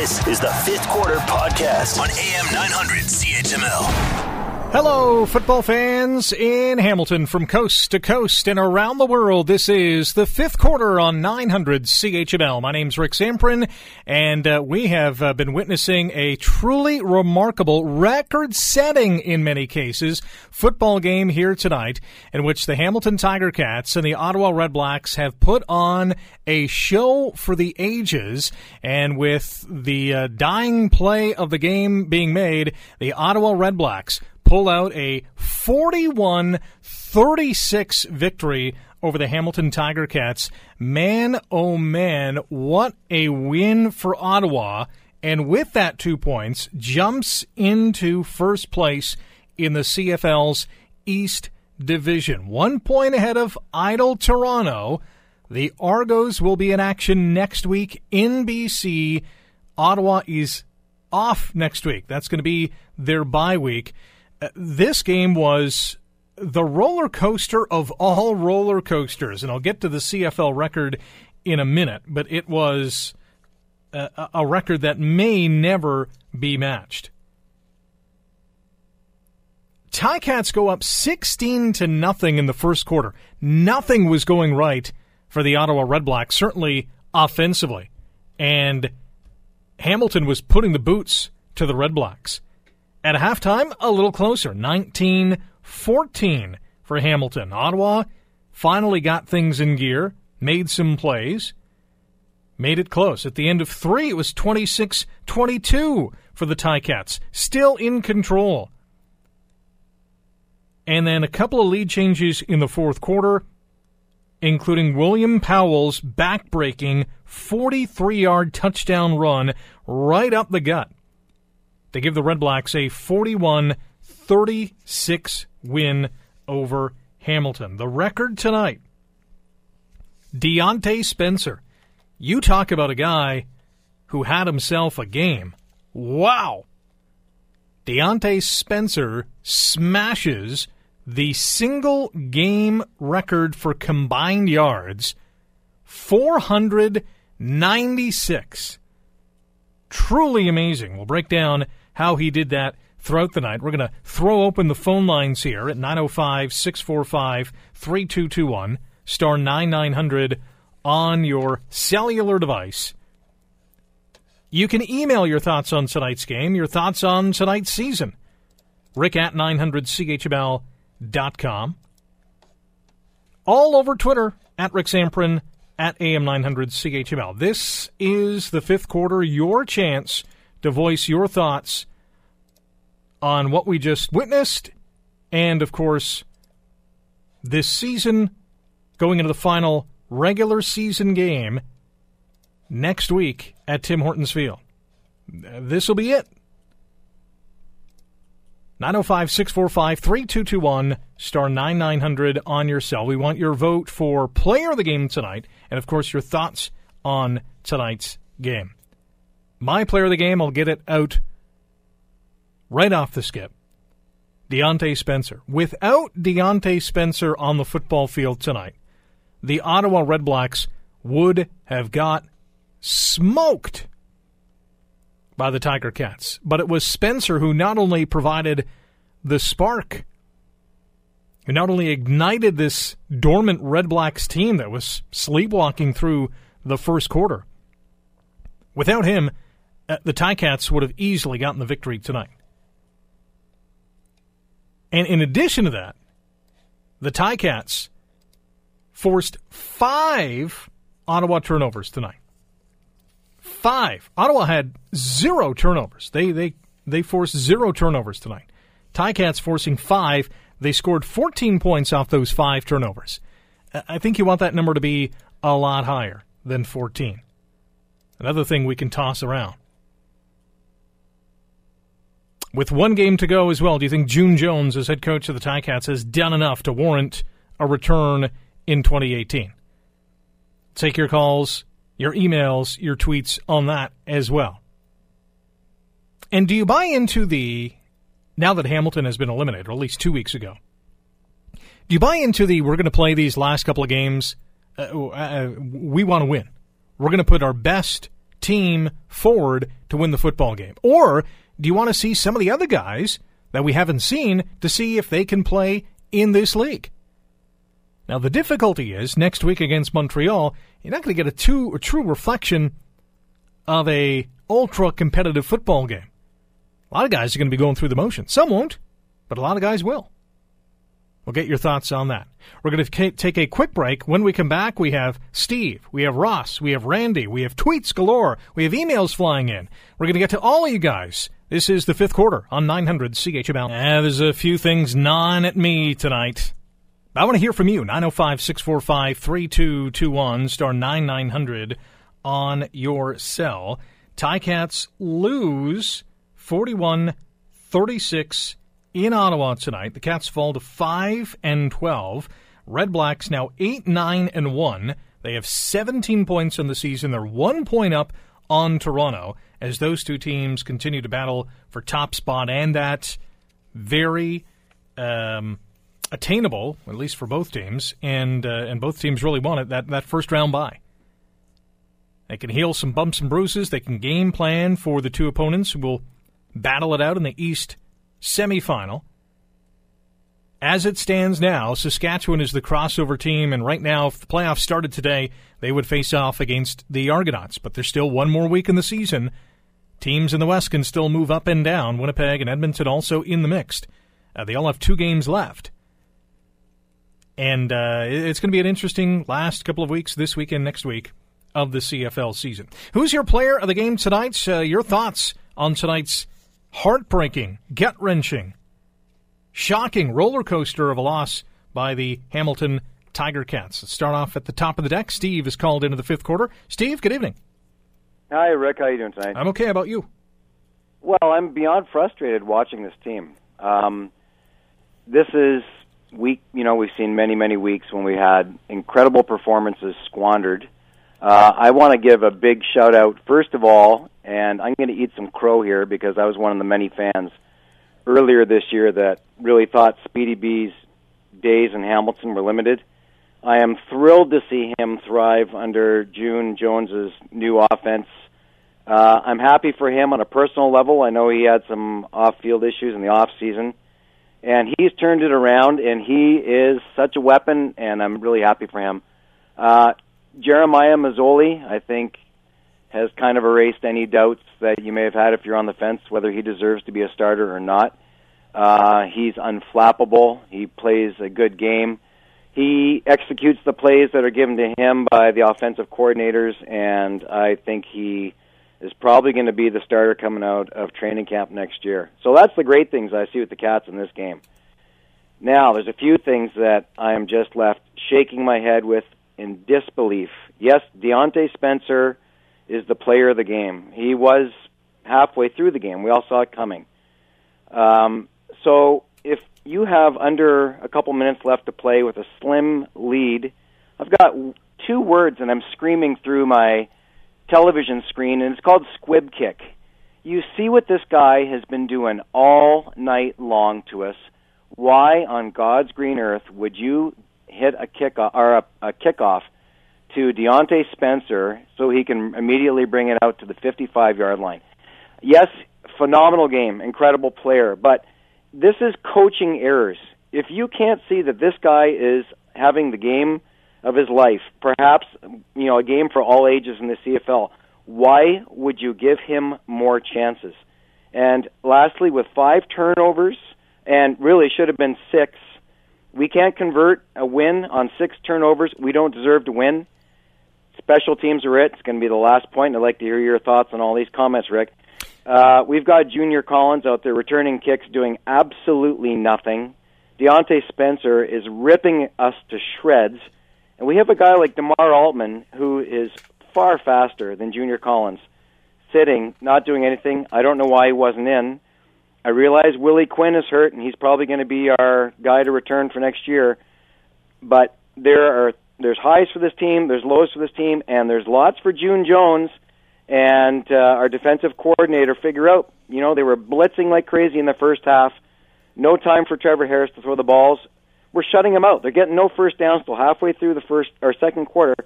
This is the Fifth Quarter Podcast on AM 900 CHML. Hello, football fans in Hamilton, from coast to coast and around the world. This is the Fifth Quarter on 900 CHML. My name's Rick Zamperin, and we have been witnessing a truly remarkable, record-setting, in many cases, football game here tonight, in which the Hamilton Tiger Cats and the Ottawa Redblacks have put on a show for the ages, and with the dying play of the game being made, the Ottawa Redblacks pull out a 41-36 victory over the Hamilton Tiger Cats. Man, oh man, what a win for Ottawa, and with that 2 points, jumps into first place in the CFL's East Division. 1 point ahead of idle Toronto. The Argos will be in action next week in BC. Ottawa is off next week. That's going to be their bye week. This game was the roller coaster of all roller coasters, and I'll get to the CFL record in a minute, but it was a record that may never be matched. Ticats go up 16-0 in the first quarter. Nothing was going right for the Ottawa Redblacks, certainly offensively. And Hamilton was putting the boots to the Redblacks. At halftime, a little closer, 19-14 for Hamilton. Ottawa finally got things in gear, made some plays, made it close. At the end of three, it was 26-22 for the Ticats, still in control. And then a couple of lead changes in the fourth quarter, including William Powell's back-breaking 43-yard touchdown run right up the gut. They give the Redblacks a 41-36 win over Hamilton. The record tonight, Diontae Spencer. You talk about a guy who had himself a game. Wow! Diontae Spencer smashes the single-game record for combined yards, 496. Truly amazing. We'll break down how he did that throughout the night. We're going to throw open the phone lines here at 905-645-3221, star 9900 on your cellular device. You can email your thoughts on tonight's game, your thoughts on tonight's season, rick at 900chml.com. All over Twitter, at Rick Zamperin, at AM900CHML. This is the Fifth Quarter, your chance to voice your thoughts on what we just witnessed and, of course, this season, going into the final regular season game next week at Tim Hortons Field. This will be it. 905-645-3221, star 9900 on your cell. We want your vote for player of the game tonight and, of course, your thoughts on tonight's game. My player of the game, I'll get it out right off the skip. Diontae Spencer. Without Diontae Spencer on the football field tonight, the Ottawa Redblacks would have got smoked by the Tiger Cats. But it was Spencer who not only provided the spark, who not only ignited this dormant Red Blacks team that was sleepwalking through the first quarter. Without him, the Ticats would have easily gotten the victory tonight. And in addition to that, the Ticats forced 5 Ottawa turnovers tonight. 5. Ottawa had 0 turnovers. They forced 0 turnovers tonight. Ticats forcing 5. They scored 14 points off those 5 turnovers. I think you want that number to be a lot higher than 14. Another thing we can toss around. With one game to go as well, do you think June Jones, as head coach of the Ticats, has done enough to warrant a return in 2018? Take your calls, your emails, your tweets on that as well. And do you buy into the, now that Hamilton has been eliminated, or at least 2 weeks ago, do you buy into the, we're going to play these last couple of games, we want to win. We're going to put our best team forward to win the football game? Or do you want to see some of the other guys that we haven't seen to see if they can play in this league? Now, the difficulty is, next week against Montreal, you're not going to get a true reflection of a ultra-competitive football game. A lot of guys are going to be going through the motions. Some won't, but a lot of guys will. We'll get your thoughts on that. We're going to take a quick break. When we come back, we have Steve, we have Ross, we have Randy, we have tweets galore, we have emails flying in. We're going to get to all of you guys. This is the fifth quarter on 900 CHML. There's a few things gnawing at me tonight. I want to hear from you. 905-645-3221, star 9900 on your cell. Ticats lose 41-36 in Ottawa tonight. The Cats fall to 5-12. Redblacks now 8-9-1. They have 17 points on the season. They're 1 point up on Toronto, as those two teams continue to battle for top spot, and that very attainable, at least for both teams, and both teams really want it, that first round bye. They can heal some bumps and bruises. They can game plan for the two opponents who will battle it out in the East semifinal. As it stands now, Saskatchewan is the crossover team, and right now, if the playoffs started today, they would face off against the Argonauts, but there's still one more week in the season. Teams in the West can still move up and down. Winnipeg and Edmonton also in the mix. They all have 2 games left. And it's going to be an interesting last couple of weeks, this weekend, next week, of the CFL season. Who's your player of the game tonight? Your thoughts on tonight's heartbreaking, gut-wrenching, shocking roller coaster of a loss by the Hamilton Tiger Cats. Let's start off at the top of the deck. Steve is called into the fifth quarter. Steve, good evening. Hi, Rick. How are you doing tonight? I'm okay. How about you? Well, I'm beyond frustrated watching this team. This is week, we've seen many, many weeks when we had incredible performances squandered. I want to give a big shout-out, first of all, and I'm going to eat some crow here because I was one of the many fans earlier this year that really thought Speedy B's days in Hamilton were limited. I am thrilled to see him thrive under June Jones' new offense. I'm happy for him on a personal level. I know he had some off-field issues in the off-season, and he's turned it around, and he is such a weapon, and I'm really happy for him. Jeremiah Masoli, I think, has kind of erased any doubts that you may have had if you're on the fence, whether he deserves to be a starter or not. He's unflappable. He plays a good game. He executes the plays that are given to him by the offensive coordinators, and I think he is probably going to be the starter coming out of training camp next year. So that's the great things I see with the Cats in this game. Now, there's a few things that I am just left shaking my head with in disbelief. Yes, Diontae Spencer is the player of the game. He was halfway through the game. We all saw it coming. So if you have under a couple minutes left to play with a slim lead, I've got 2 words and I'm screaming through my television screen, and it's called squib kick. You see what this guy has been doing all night long to us. Why on God's green earth would you hit a kickoff, or a kickoff to Diontae Spencer so he can immediately bring it out to the 55-yard line? Yes, phenomenal game, incredible player, but this is coaching errors. If you can't see that this guy is having the game of his life, perhaps a game for all ages in the CFL, why would you give him more chances? And lastly, with 5 turnovers, and really should have been 6, we can't convert a win on 6 turnovers. We don't deserve to win. Special teams are it. It's going to be the last point. I'd like to hear your thoughts on all these comments, Rick. We've got Junior Collins out there returning kicks, doing absolutely nothing. Diontae Spencer is ripping us to shreds. And we have a guy like DeMar Altman, who is far faster than Junior Collins, sitting, not doing anything. I don't know why he wasn't in. I realize Willie Quinn is hurt, and he's probably going to be our guy to return for next year. But there's highs for this team, there's lows for this team, and there's lots for June Jones and our defensive coordinator figure out. They were blitzing like crazy in the first half. No time for Trevor Harris to throw the balls. We're shutting them out. They're getting no first downs till halfway through the second quarter.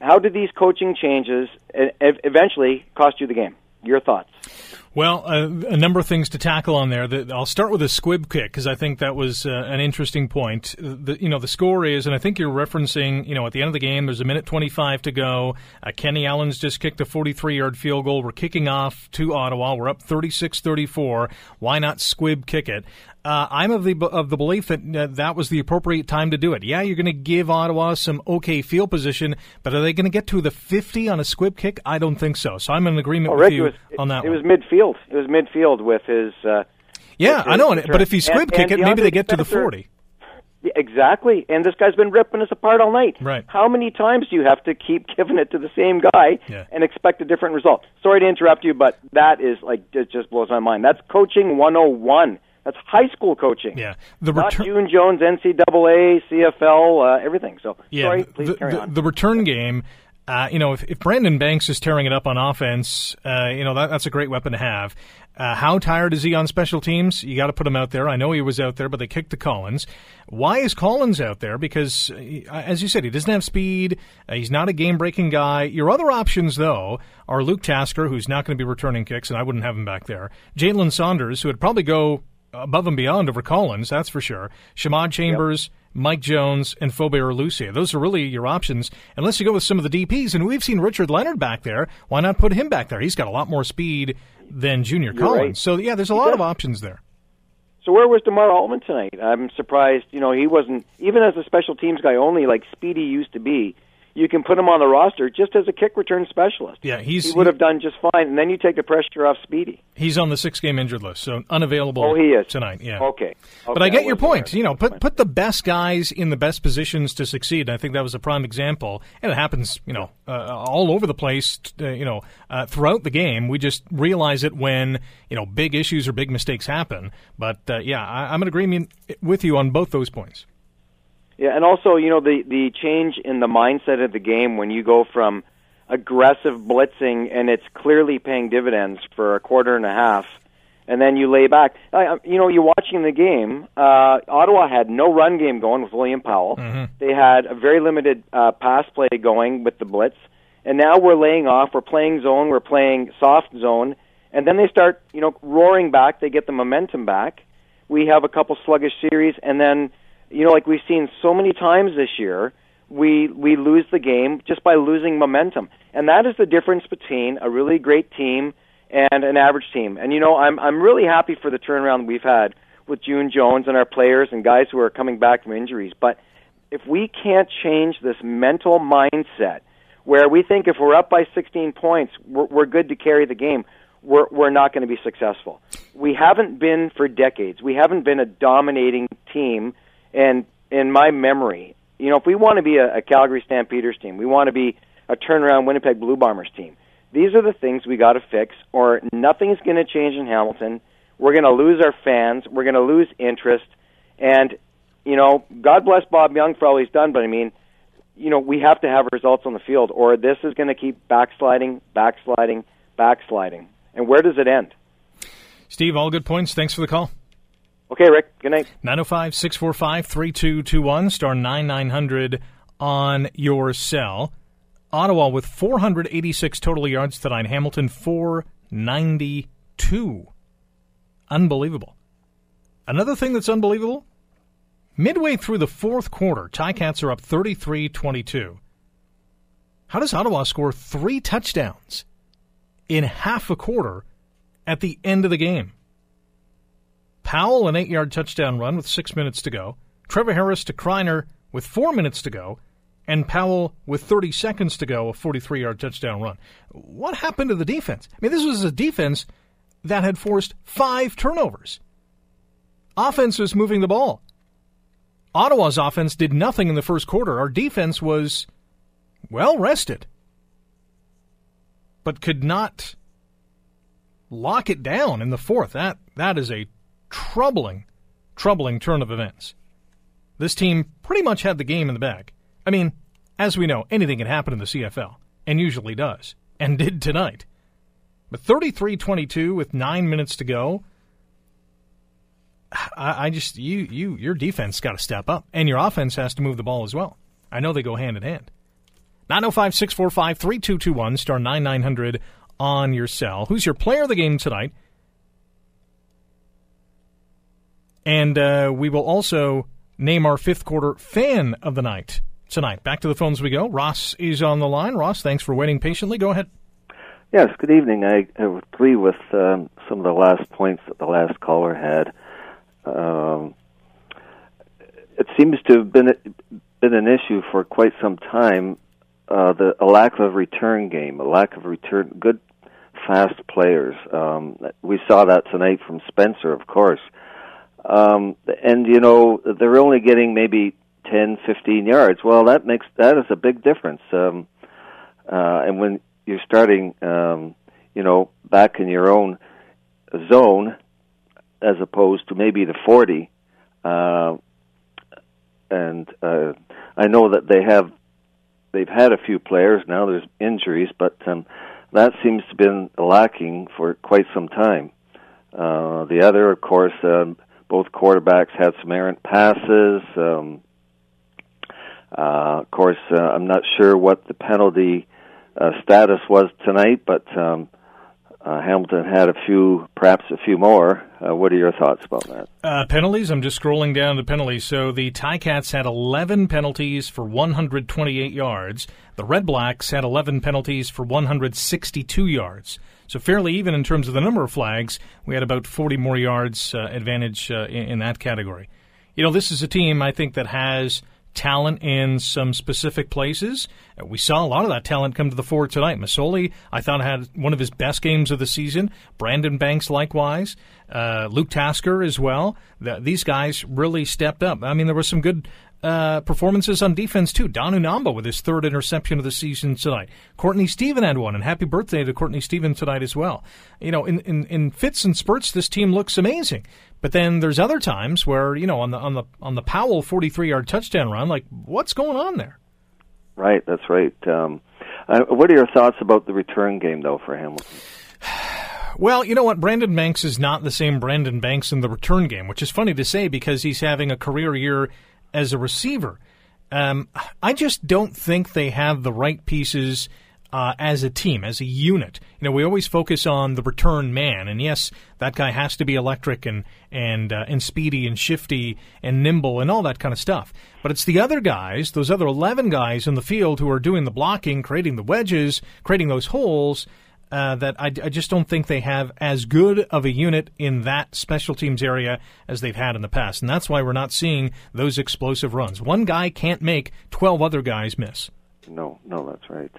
How did these coaching changes eventually cost you the game? Your thoughts? Well, a number of things to tackle on there. I'll start with a squib kick because I think that was an interesting point. The score is, and I think you're referencing, at the end of the game, there's 1:25 to go. Kenny Allen's just kicked a 43-yard field goal. We're kicking off to Ottawa. We're up 36-34. Why not squib kick it? I'm of the belief that that was the appropriate time to do it. Yeah, you're going to give Ottawa some okay field position, but are they going to get to the 50 on a squib kick? I don't think so. So I'm in agreement with you on that. It was midfield with his. I know, but if he squib kick it, maybe they get to the 40. Exactly, and this guy's been ripping us apart all night. Right. How many times do you have to keep giving it to the same guy and expect a different result? Sorry to interrupt you, but that is it just blows my mind. That's coaching 101. That's high school coaching. Yeah, not June Jones, NCAA, CFL, everything. So sorry, please carry on. The return game. If Brandon Banks is tearing it up on offense, that's a great weapon to have. How tired is he on special teams? You got to put him out there. I know he was out there, but they kicked to Collins. Why is Collins out there? Because, as you said, he doesn't have speed. He's not a game-breaking guy. Your other options, though, are Luke Tasker, who's not going to be returning kicks, and I wouldn't have him back there. Jalen Saunders, who would probably go above and beyond over Collins, that's for sure. Shamawd Chambers. Yep. Mike Jones, and Faubert-Lussier. Those are really your options, unless you go with some of the DPs. And we've seen Richard Leonard back there. Why not put him back there? He's got a lot more speed than Junior Collins. Right. So, there's a lot of options there. So where was DeMar Altman tonight? I'm surprised. He wasn't, even as a special teams guy only, like Speedy used to be. You can put him on the roster just as a kick return specialist. Yeah, he would have done just fine, and then you take the pressure off Speedy. He's on the 6-game injured list, so unavailable tonight. Yeah. Okay. But I get your point. Put the best guys in the best positions to succeed. I think that was a prime example, and it happens, all over the place, throughout the game. We just realize it when, big issues or big mistakes happen. But, I'm in agreement with you on both those points. Yeah, and also, the change in the mindset of the game when you go from aggressive blitzing, and it's clearly paying dividends for a quarter and a half, and then you lay back. You're watching the game. Ottawa had no run game going with William Powell. Mm-hmm. They had a very limited pass play going with the blitz, and now we're laying off. We're playing zone. We're playing soft zone, and then they start, roaring back. They get the momentum back. We have a couple sluggish series, and then like we've seen so many times this year, we lose the game just by losing momentum. And that is the difference between a really great team and an average team. And, I'm really happy for the turnaround we've had with June Jones and our players and guys who are coming back from injuries. But if we can't change this mental mindset where we think if we're up by 16 points, we're good to carry the game, we're not going to be successful. We haven't been for decades. We haven't been a dominating team. And in my memory, if we want to be a Calgary Stampeders team, we want to be a turnaround Winnipeg Blue Bombers team, these are the things we got to fix, or nothing's going to change in Hamilton. We're going to lose our fans. We're going to lose interest. And, God bless Bob Young for all he's done, but we have to have results on the field, or this is going to keep backsliding. And where does it end? Steve, all good points. Thanks for the call. Okay, Rick. Good night. 905-645-3221, *9900 on your cell. Ottawa with 486 total yards tonight. Hamilton 492. Unbelievable. Another thing that's unbelievable, midway through the fourth quarter, Ticats are up 33-22. How does Ottawa score 3 touchdowns in half a quarter at the end of the game? Powell, an 8-yard touchdown run with 6 minutes to go. Trevor Harris to Kreiner with 4 minutes to go. And Powell with 30 seconds to go, a 43-yard touchdown run. What happened to the defense? I mean, this was a defense that had forced 5 turnovers. Offense was moving the ball. Ottawa's offense did nothing in the first quarter. Our defense was well rested, but could not lock it down in the fourth. That is a troubling turn of events. This team pretty much had the game in the bag. I mean, as we know, anything can happen in the CFL, and usually does, and did tonight. But 33-22 with 9 minutes to go, I just, your defense got to step up, and your offense has to move the ball as well. I know they go hand in hand. 905-645-3221, star 9900 on your cell. Who's your player of the game tonight? And we will also name our fifth quarter fan of the night tonight. Back to the phones we go. Ross is on the line. Ross, thanks for waiting patiently. Go ahead. Yes, good evening. I agree with some of the last points that the last caller had. It seems to have been an issue for quite some time, a lack of return game, good, fast players. We saw that tonight from Spencer, of course. And, you know, they're only getting maybe 10, 15 yards. Well, that is a big difference. And when you're starting, you know, back in your own zone as opposed to maybe the 40, and I know that they've had a few players. Now there's injuries, but that seems to have been lacking for quite some time. The other, of course, both quarterbacks had some errant passes. Of course, I'm not sure what the penalty status was tonight, but Hamilton had a few, perhaps a few more. What are your thoughts about that? Penalties? I'm just scrolling down to penalties. So the Ticats had 11 penalties for 128 yards. The Redblacks had 11 penalties for 162 yards. So fairly even in terms of the number of flags. We had about 40 more yards advantage in that category. You know, this is a team, I think, that has talent in some specific places. We saw a lot of that talent come to the fore tonight. Masoli, I thought, had one of his best games of the season. Brandon Banks, likewise. Luke Tasker as well. These guys really stepped up. I mean, there were some good performances on defense, too. Don Unamba with his third interception of the season tonight. Courtney Stephen had one, and happy birthday to Courtney Stephen tonight as well. You know, in fits and spurts, this team looks amazing. But then there's other times where, you know, on the Powell 43-yard touchdown run, like, what's going on there? Right, that's right. What are your thoughts about the return game, though, for Hamilton? Well, you know what? Brandon Banks is not the same Brandon Banks in the return game, which is funny to say because he's having a career year as a receiver. I just don't think they have the right pieces as a team, as a unit. You know, we always focus on the return man, and yes, that guy has to be electric and speedy and shifty and nimble and all that kind of stuff. But it's the other guys, those other 11 guys in the field who are doing the blocking, creating the wedges, creating those holes, that I just don't think they have as good of a unit in that special teams area as they've had in the past. And that's why we're not seeing those explosive runs. One guy can't make 12 other guys miss. No, that's right.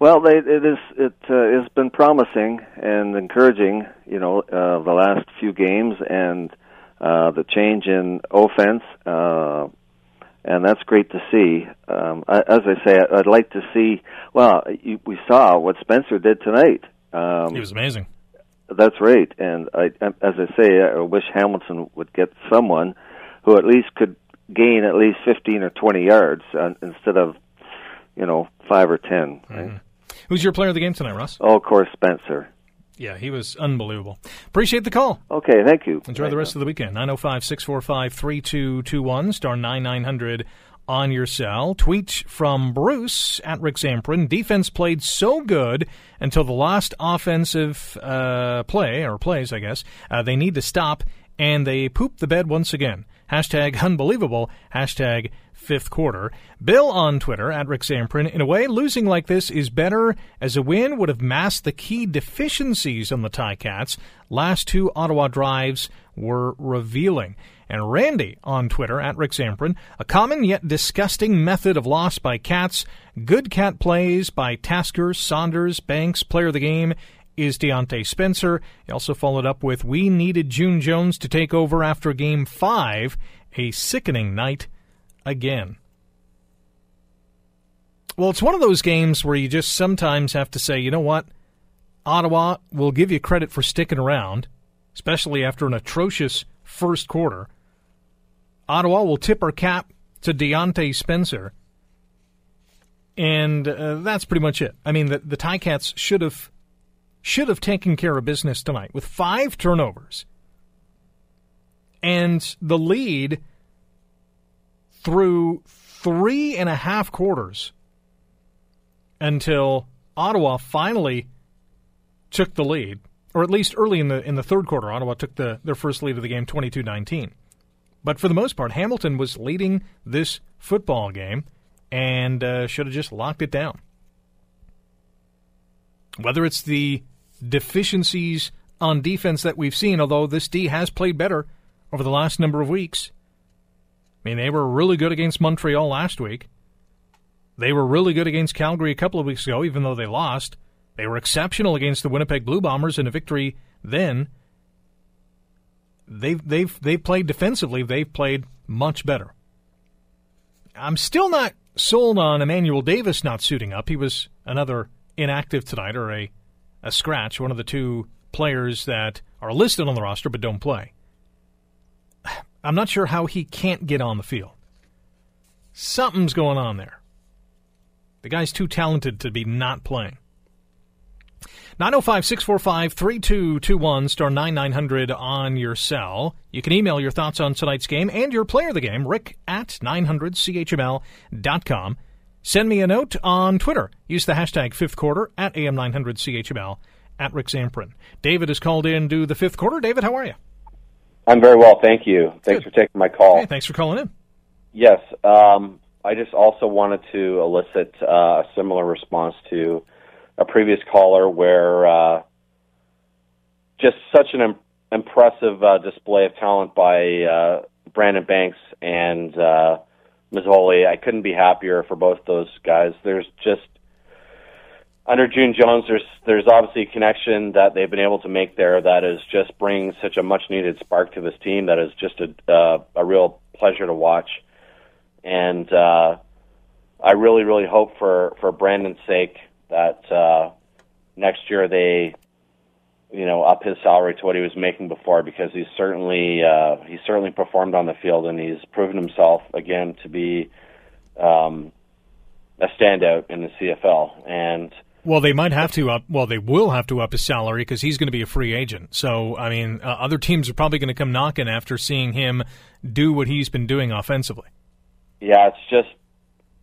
Well, it has been promising and encouraging, you know, the last few games and the change in offense, and that's great to see. As I say, I'd like to see. Well, we saw what Spencer did tonight. He was amazing. That's right. And as I say, I wish Hamilton would get someone who at least could gain at least 15 or 20 yards instead of, you know, 5 or 10. Right? Mm-hmm. Who's your player of the game tonight, Russ? Oh, of course, Spencer. Yeah, he was unbelievable. Appreciate the call. Okay, thank you. Enjoy the rest of the weekend. 905-645-3221, star 9900 on your cell. Tweet from Bruce at Rick Zamperin. Defense played so good until the last offensive plays, I guess. They need to stop, and they poop the bed once again. Hashtag unbelievable. Hashtag fifth quarter. Bill on Twitter, at Rick Zamperin, in a way, losing like this is better, as a win would have masked the key deficiencies on the Ticats. Last two Ottawa drives were revealing. And Randy on Twitter, at Rick Zamperin, a common yet disgusting method of loss by Cats. Good Cat plays by Tasker, Saunders, Banks, player of the game is Diontae Spencer. He also followed up with, we needed June Jones to take over after Game 5, a sickening night again. Well, it's one of those games where you just sometimes have to say, you know what, Ottawa will give you credit for sticking around, especially after an atrocious first quarter. Ottawa will tip her cap to Diontae Spencer, and that's pretty much it. I mean, the Ticats should have taken care of business tonight with 5 turnovers. And the lead through 3.5 quarters until Ottawa finally took the lead, or at least early in the third quarter, Ottawa took their first lead of the game, 22-19. But for the most part, Hamilton was leading this football game and should have just locked it down. Whether it's the deficiencies on defense that we've seen, although this D has played better over the last number of weeks. I mean, they were really good against Montreal last week. They were really good against Calgary a couple of weeks ago, even though they lost. They were exceptional against the Winnipeg Blue Bombers in a victory then. They've played defensively. They've played much better. I'm still not sold on Emmanuel Davis not suiting up. He was another inactive tonight, or a scratch, one of the two players that are listed on the roster but don't play. I'm not sure how he can't get on the field. Something's going on there. The guy's too talented to be not playing. 905-645-3221, star 9900 on your cell. You can email your thoughts on tonight's game and your player of the game, rick@900chml.com. Send me a note on Twitter. Use the hashtag fifth quarter at AM900CHML at Rick Zamperin. David has called in to the fifth quarter. David, how are you? I'm very well, thank you. Thanks for taking my call. Hey, thanks for calling in. Yes, I just also wanted to elicit a similar response to a previous caller where just such an impressive display of talent by Brandon Banks and Masoli. I couldn't be happier for both those guys. There's just, under June Jones, there's obviously a connection that they've been able to make there that is just bringing such a much-needed spark to this team that is just a real pleasure to watch. And I really, really hope for Brandon's sake that next year they, up his salary to what he was making before, because he's certainly performed on the field, and he's proven himself again to be a standout in the CFL. And well, they might have to up. Well, they will have to up his salary because he's going to be a free agent. So, I mean, other teams are probably going to come knocking after seeing him do what he's been doing offensively. Yeah,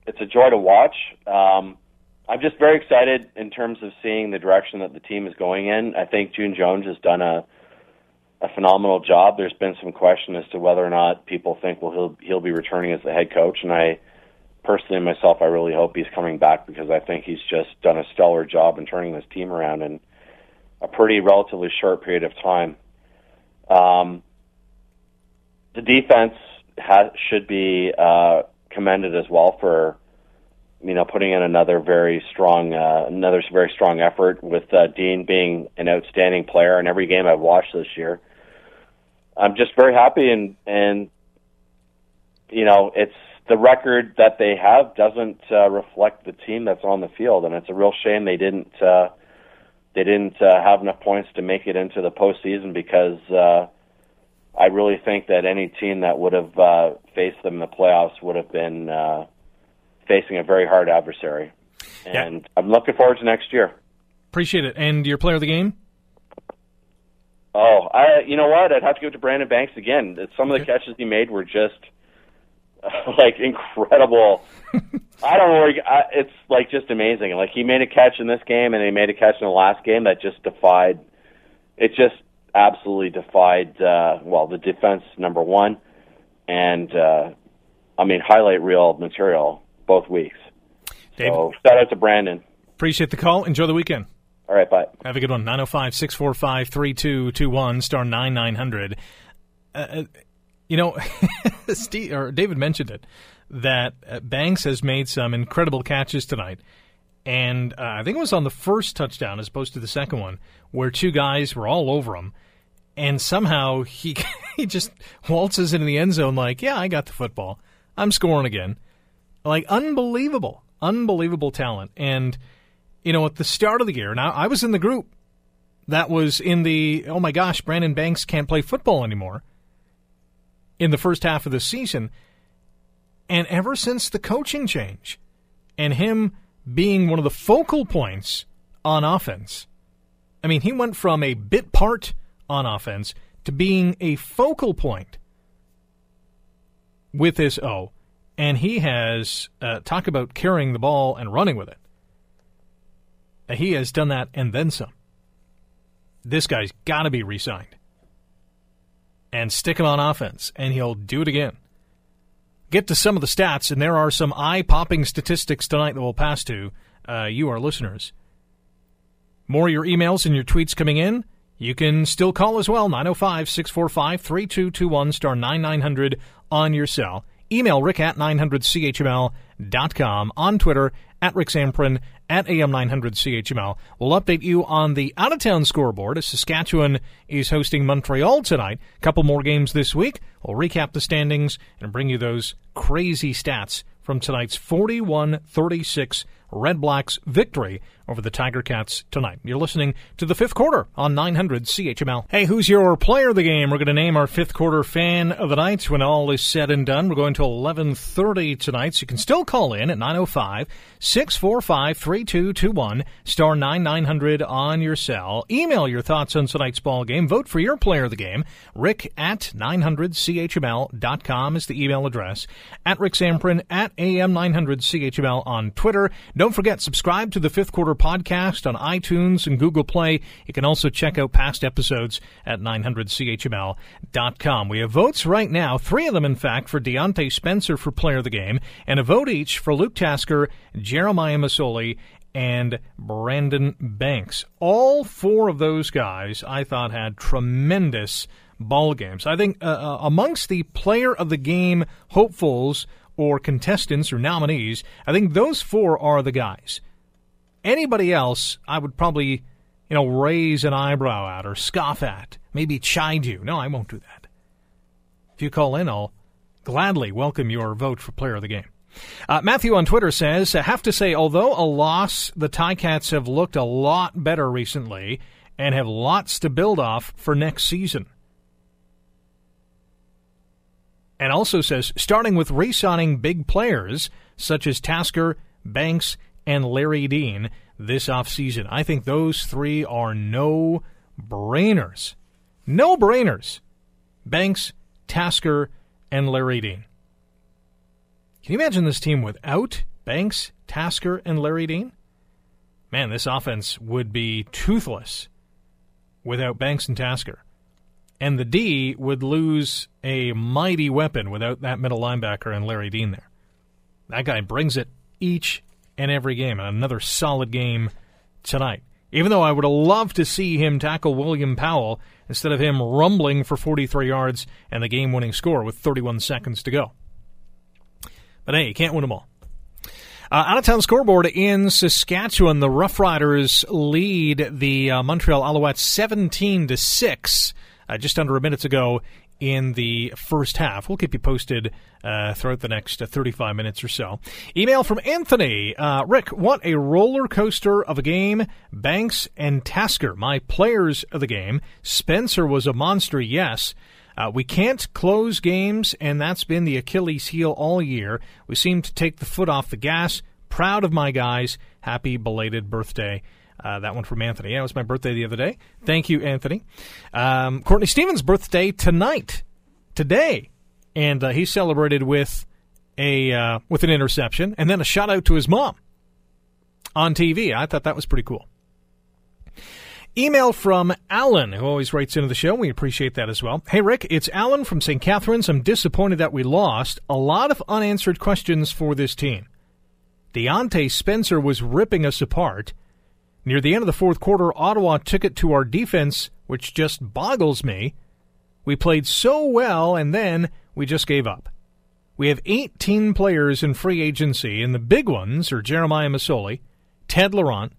it's a joy to watch. I'm just very excited in terms of seeing the direction that the team is going in. I think June Jones has done a phenomenal job. There's been some question as to whether or not people think, well, he'll be returning as the head coach. And I personally, myself, I really hope he's coming back, because I think he's just done a stellar job in turning this team around in a pretty relatively short period of time. The defense should be commended as well for putting in another very strong effort, with Dean being an outstanding player in every game I've watched this year. I'm just very happy, and it's the record that they have doesn't reflect the team that's on the field, and it's a real shame they didn't have enough points to make it into the postseason, because I really think that any team that would have faced them in the playoffs would have been facing a very hard adversary. And yeah, I'm looking forward to next year. Appreciate it. And your player of the game? Oh, you know what? I'd have to give it to Brandon Banks again. Some of the catches he made were just incredible. I don't know. It's just amazing. He made a catch in this game, and he made a catch in the last game that just defied. It just absolutely defied. The defense, number one, and highlight reel material both weeks. David, so shout out to Brandon. Appreciate the call. Enjoy the weekend. All right, bye. Have a good one. 905-645-3221, star 9900. Steve, or David mentioned it, that Banks has made some incredible catches tonight. And I think it was on the first touchdown as opposed to the second one, where two guys were all over him. And somehow he just waltzes into the end zone I got the football. I'm scoring again. Unbelievable talent. And, at the start of the year, now I was in the group that was in the, oh my gosh, Brandon Banks can't play football anymore in the first half of the season. And ever since the coaching change and him being one of the focal points on offense, he went from a bit part on offense to being a focal point with his O. And he has, talk about carrying the ball and running with it. He has done that and then some. This guy's got to be re-signed. And stick him on offense, and he'll do it again. Get to some of the stats, and there are some eye-popping statistics tonight that we'll pass to you, our listeners. More of your emails and your tweets coming in. You can still call as well, 905-645-3221, star 9900 on your cell. Email rick at 900chml.com. On Twitter, at Rick Zamperin, at AM 900 CHML. We'll update you on the out-of-town scoreboard as Saskatchewan is hosting Montreal tonight. A couple more games this week. We'll recap the standings and bring you those crazy stats from tonight's 41-36 Redblacks victory over the Tiger Cats tonight. You're listening to the fifth quarter on 900 CHML. Hey, who's your player of the game? We're going to name our fifth quarter fan of the night when all is said and done. We're going to 11:30 tonight, so you can still call in at 905-645-3221, star 9900 on your cell. Email your thoughts on tonight's ball game. Vote for your player of the game. Rick at 900chml.com is the email address. At Rick Zamperin, at AM 900 CHML on Twitter. Don't forget, subscribe to the Fifth Quarter Podcast on iTunes and Google Play. You can also check out past episodes at 900chml.com. We have votes right now, three of them, in fact, for Diontae Spencer for Player of the Game, and a vote each for Luke Tasker, Jeremiah Masoli, and Brandon Banks. All four of those guys, I thought, had tremendous ball games. I think amongst the Player of the Game hopefuls or contestants or nominees, I think those four are the guys. Anybody else, I would probably, raise an eyebrow at or scoff at, maybe chide you. No, I won't do that. If you call in, I'll gladly welcome your vote for Player of the Game. Matthew on Twitter says, I have to say, although a loss, the Ticats have looked a lot better recently and have lots to build off for next season. And also says, starting with re-signing big players such as Tasker, Banks, and Larry Dean this offseason. I think those three are no-brainers. No-brainers. Banks, Tasker, and Larry Dean. Can you imagine this team without Banks, Tasker, and Larry Dean? Man, this offense would be toothless without Banks and Tasker. And the D would lose a mighty weapon without that middle linebacker and Larry Dean there. That guy brings it each and every game, and another solid game tonight. Even though I would have loved to see him tackle William Powell instead of him rumbling for 43 yards and the game-winning score with 31 seconds to go. But hey, you can't win them all. Out-of-town scoreboard in Saskatchewan. The Roughriders lead the Montreal Alouettes 17-6. Just under a minute ago in the first half. We'll keep you posted throughout the next 35 minutes or so. Email from Anthony. Rick, what a roller coaster of a game. Banks and Tasker, my players of the game. Spencer was a monster, yes. We can't close games, and that's been the Achilles heel all year. We seem to take the foot off the gas. Proud of my guys. Happy belated birthday. That one from Anthony. Yeah, it was my birthday the other day. Thank you, Anthony. Courtney Stephen's birthday today. And he celebrated with an interception and then a shout-out to his mom on TV. I thought that was pretty cool. Email from Alan, who always writes into the show. We appreciate that as well. Hey, Rick, it's Alan from St. Catharines. I'm disappointed that we lost. A lot of unanswered questions for this team. Diontae Spencer was ripping us apart. Near the end of the fourth quarter, Ottawa took it to our defense, which just boggles me. We played so well, and then we just gave up. We have 18 players in free agency, and the big ones are Jeremiah Masoli, Ted Laurent,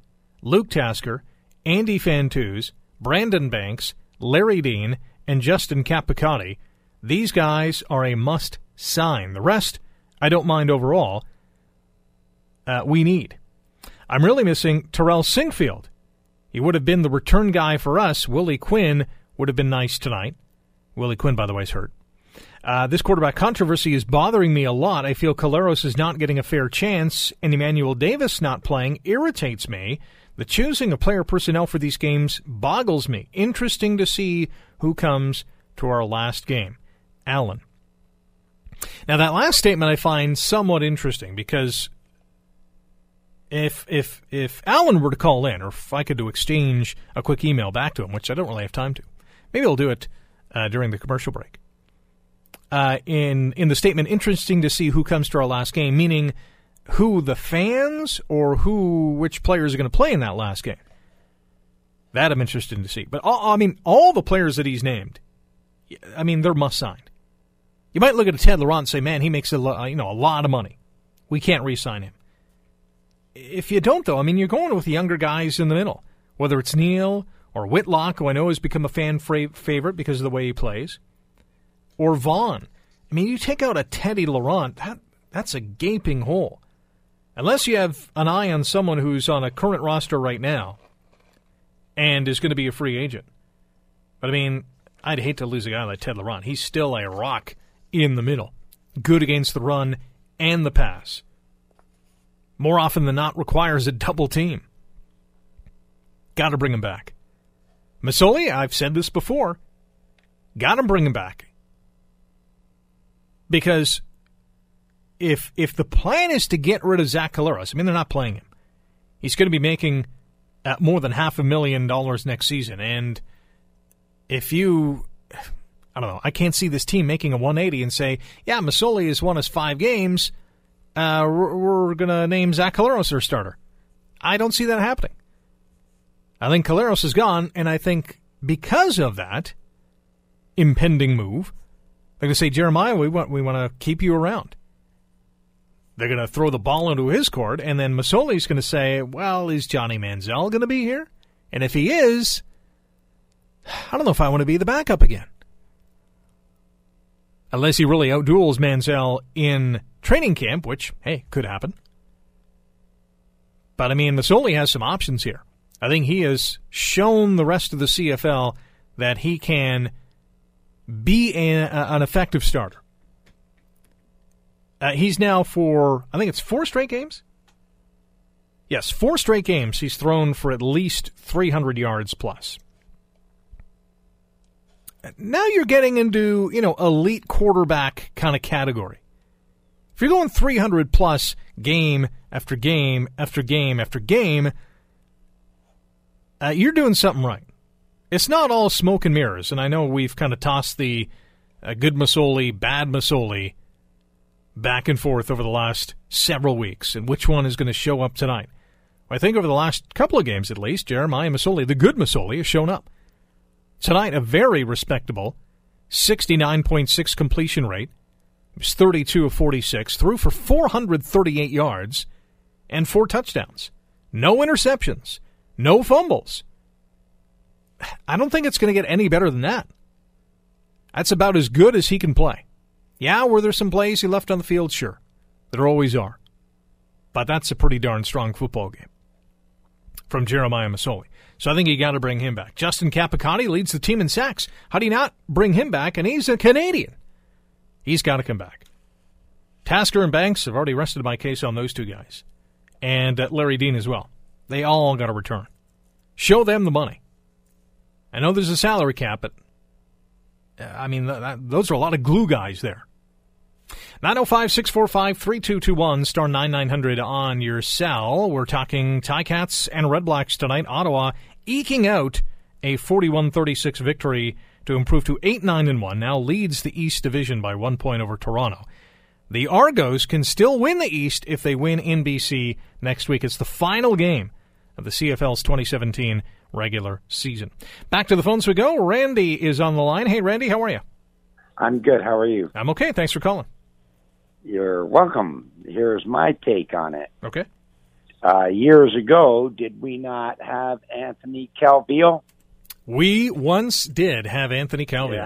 Luke Tasker, Andy Fantuz, Brandon Banks, Larry Dean, and Justin Capicotti. These guys are a must-sign. The rest, I don't mind overall, we need. I'm really missing Terrell Singfield. He would have been the return guy for us. Willie Quinn would have been nice tonight. Willie Quinn, by the way, is hurt. This quarterback controversy is bothering me a lot. I feel Collaros is not getting a fair chance, and Emmanuel Davis not playing irritates me. The choosing of player personnel for these games boggles me. Interesting to see who comes to our last game. Allen. Now, that last statement I find somewhat interesting because If Alan were to call in, or if I could do exchange a quick email back to him, which I don't really have time to, maybe I'll do it during the commercial break. In the statement, interesting to see who comes to our last game, meaning who the fans or which players are going to play in that last game. That I'm interested to see. But, all the players that he's named, they're must-signed. You might look at a Ted Laurent and say, man, he makes a lot of money. We can't re-sign him. If you don't, though, you're going with the younger guys in the middle, whether it's Neil or Whitlock, who I know has become a fan favorite because of the way he plays, or Vaughn. You take out a Teddy Laurent, that's a gaping hole. Unless you have an eye on someone who's on a current roster right now and is going to be a free agent. But, I'd hate to lose a guy like Ted Laurent. He's still a rock in the middle. Good against the run and the pass. More often than not requires a double team. Got to bring him back. Masoli, I've said this before, got to bring him back. Because if the plan is to get rid of Zach Collaros, they're not playing him. He's going to be making more than $500,000 next season. And I can't see this team making a 180 and say, yeah, Masoli has won us 5 games. We're going to name Zach Collaros their starter. I don't see that happening. I think Collaros is gone, and I think because of that impending move, they're going to say, Jeremiah, we want to keep you around. They're going to throw the ball into his court, and then Masoli's going to say, well, is Johnny Manziel going to be here? And if he is, I don't know if I want to be the backup again. Unless he really outduels Manziel in training camp, which, hey, could happen. But, Masoli has some options here. I think he has shown the rest of the CFL that he can be an effective starter. He's now for, 4 straight games? Yes, 4 straight games he's thrown for at least 300 yards plus. Now you're getting into, elite quarterback kind of category. If you're going 300-plus game after game after game after game, you're doing something right. It's not all smoke and mirrors, and I know we've kind of tossed the good Masoli, bad Masoli back and forth over the last several weeks, and which one is going to show up tonight. Well, I think over the last couple of games, at least, Jeremiah Masoli, the good Masoli, has shown up. Tonight, a very respectable 69.6 completion rate. It was 32 of 46, threw for 438 yards and 4 touchdowns. No interceptions, no fumbles. I don't think it's going to get any better than that. That's about as good as he can play. Yeah, were there some plays he left on the field? Sure, there always are. But that's a pretty darn strong football game from Jeremiah Masoli. So I think you got to bring him back. Justin Capicotti leads the team in sacks. How do you not bring him back? And he's a Canadian. He's got to come back. Tasker and Banks have already rested my case on those two guys. And Larry Dean as well. They all got to return. Show them the money. I know there's a salary cap, but those are a lot of glue guys there. 905-645-3221, star 9900 on your cell. We're talking Tiger Cats and Redblacks tonight. Ottawa eking out a 41-36 victory to improve to 8-9-1, now leads the East Division by 1 point over Toronto. The Argos can still win the East if they win in BC next week. It's the final game of the CFL's 2017 regular season. Back to the phones we go. Randy is on the line. Hey, Randy, how are you? I'm good. How are you? I'm okay. Thanks for calling. You're welcome. Here's my take on it. Okay. Years ago, did we not have Anthony Calvillo? We once did have Anthony Calvillo.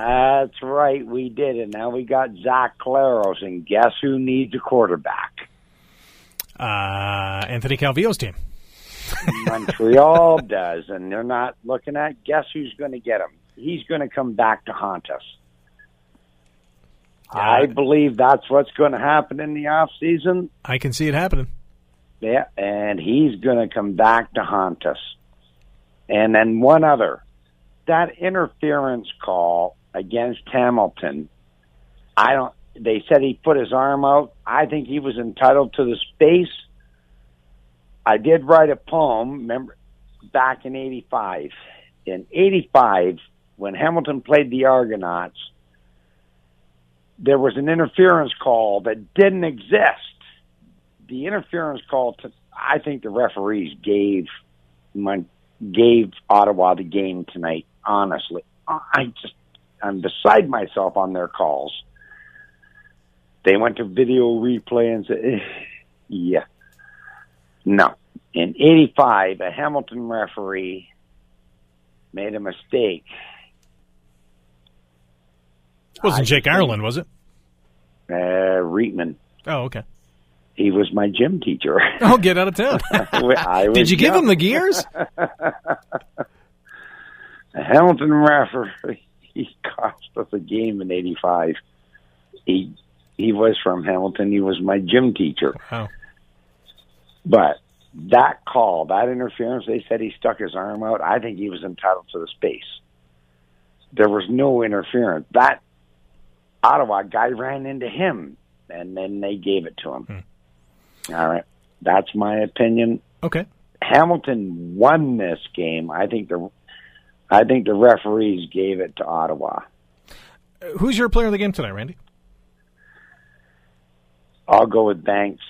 That's right, we did. And now we got Zach Collaros. And guess who needs a quarterback? Anthony Calvillo's team. Montreal does. And they're not looking at, guess who's going to get him? He's going to come back to haunt us. I believe that's what's going to happen in the off season. I can see it happening. Yeah, and he's going to come back to haunt us. And then one other. That interference call against Hamilton, they said he put his arm out. I think he was entitled to the space. I did write a poem, remember, back in 85. In 85, when Hamilton played the Argonauts, there was an interference call that didn't exist. The interference call, I think the referees gave Ottawa the game tonight, honestly. I'm beside myself on their calls. They went to video replay and said, yeah. No. In 85, a Hamilton referee made a mistake. It wasn't Jake Ireland, was it? Reitman. Oh, okay. He was my gym teacher. Oh, get out of town. Did you give him the gears? A Hamilton referee, he cost us a game in 85. He was from Hamilton. He was my gym teacher. Wow. But that call, that interference, they said he stuck his arm out. I think he was entitled to the space. There was no interference. That Ottawa guy ran into him, and then they gave it to him. Hmm. All right. That's my opinion. Okay. Hamilton won this game. I think the referees gave it to Ottawa. Who's your player of the game tonight, Randy? I'll go with Banks.